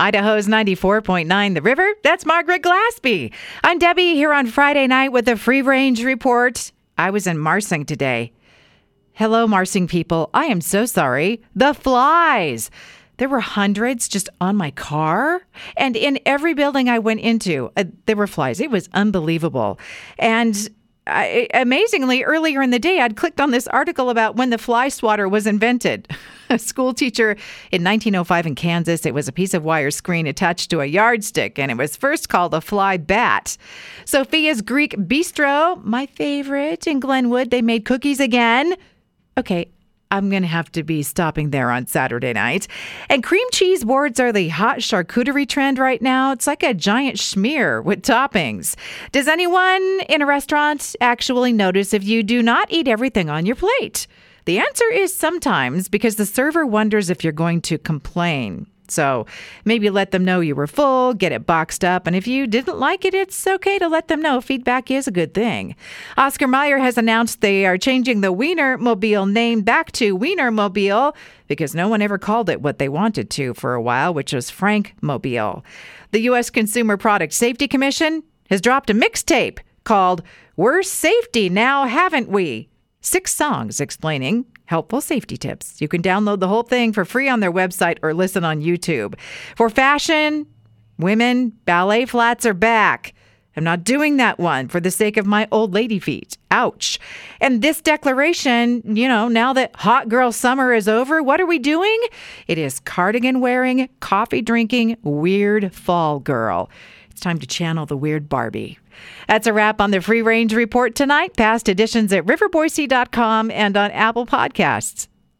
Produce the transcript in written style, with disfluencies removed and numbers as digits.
Idaho's 94.9 The River, that's Margaret Glaspy. I'm Debbie here on Friday night with a free range report. I was in Marsing today. Hello, Marsing people. I am so sorry. The flies. There were hundreds just on my car. And in every building I went into, there were flies. It was unbelievable. And amazingly, earlier in the day, I'd clicked on this article about when the fly swatter was invented. A school teacher in 1905 in Kansas, it was a piece of wire screen attached to a yardstick, and it was first called a fly bat. Sophia's Greek Bistro, my favorite, in Glenwood, they made cookies again. Okay, I'm going to have to be stopping there on Saturday night. And cream cheese boards are the hot charcuterie trend right now. It's like a giant schmear with toppings. Does anyone in a restaurant actually notice if you do not eat everything on your plate? The answer is sometimes, because the server wonders if you're going to complain. So maybe let them know you were full, get it boxed up, and if you didn't like it, it's okay to let them know. Feedback is a good thing. Oscar Mayer has announced they are changing the Wienermobile name back to Wienermobile because no one ever called it what they wanted to for a while, which was Frankmobile. The U.S. Consumer Product Safety Commission has dropped a mixtape called We're Safety Now, Haven't We? 6 songs explaining helpful safety tips. You can download the whole thing for free on their website or listen on YouTube. For fashion, women, ballet flats are back. I'm not doing that one for the sake of my old lady feet. Ouch. And this declaration, now that hot girl summer is over, what are we doing? It is cardigan wearing, coffee drinking, weird fall girl. It's time to channel the weird Barbie. That's a wrap on the Free Range Report tonight. Past editions at riverboise.com and on Apple Podcasts.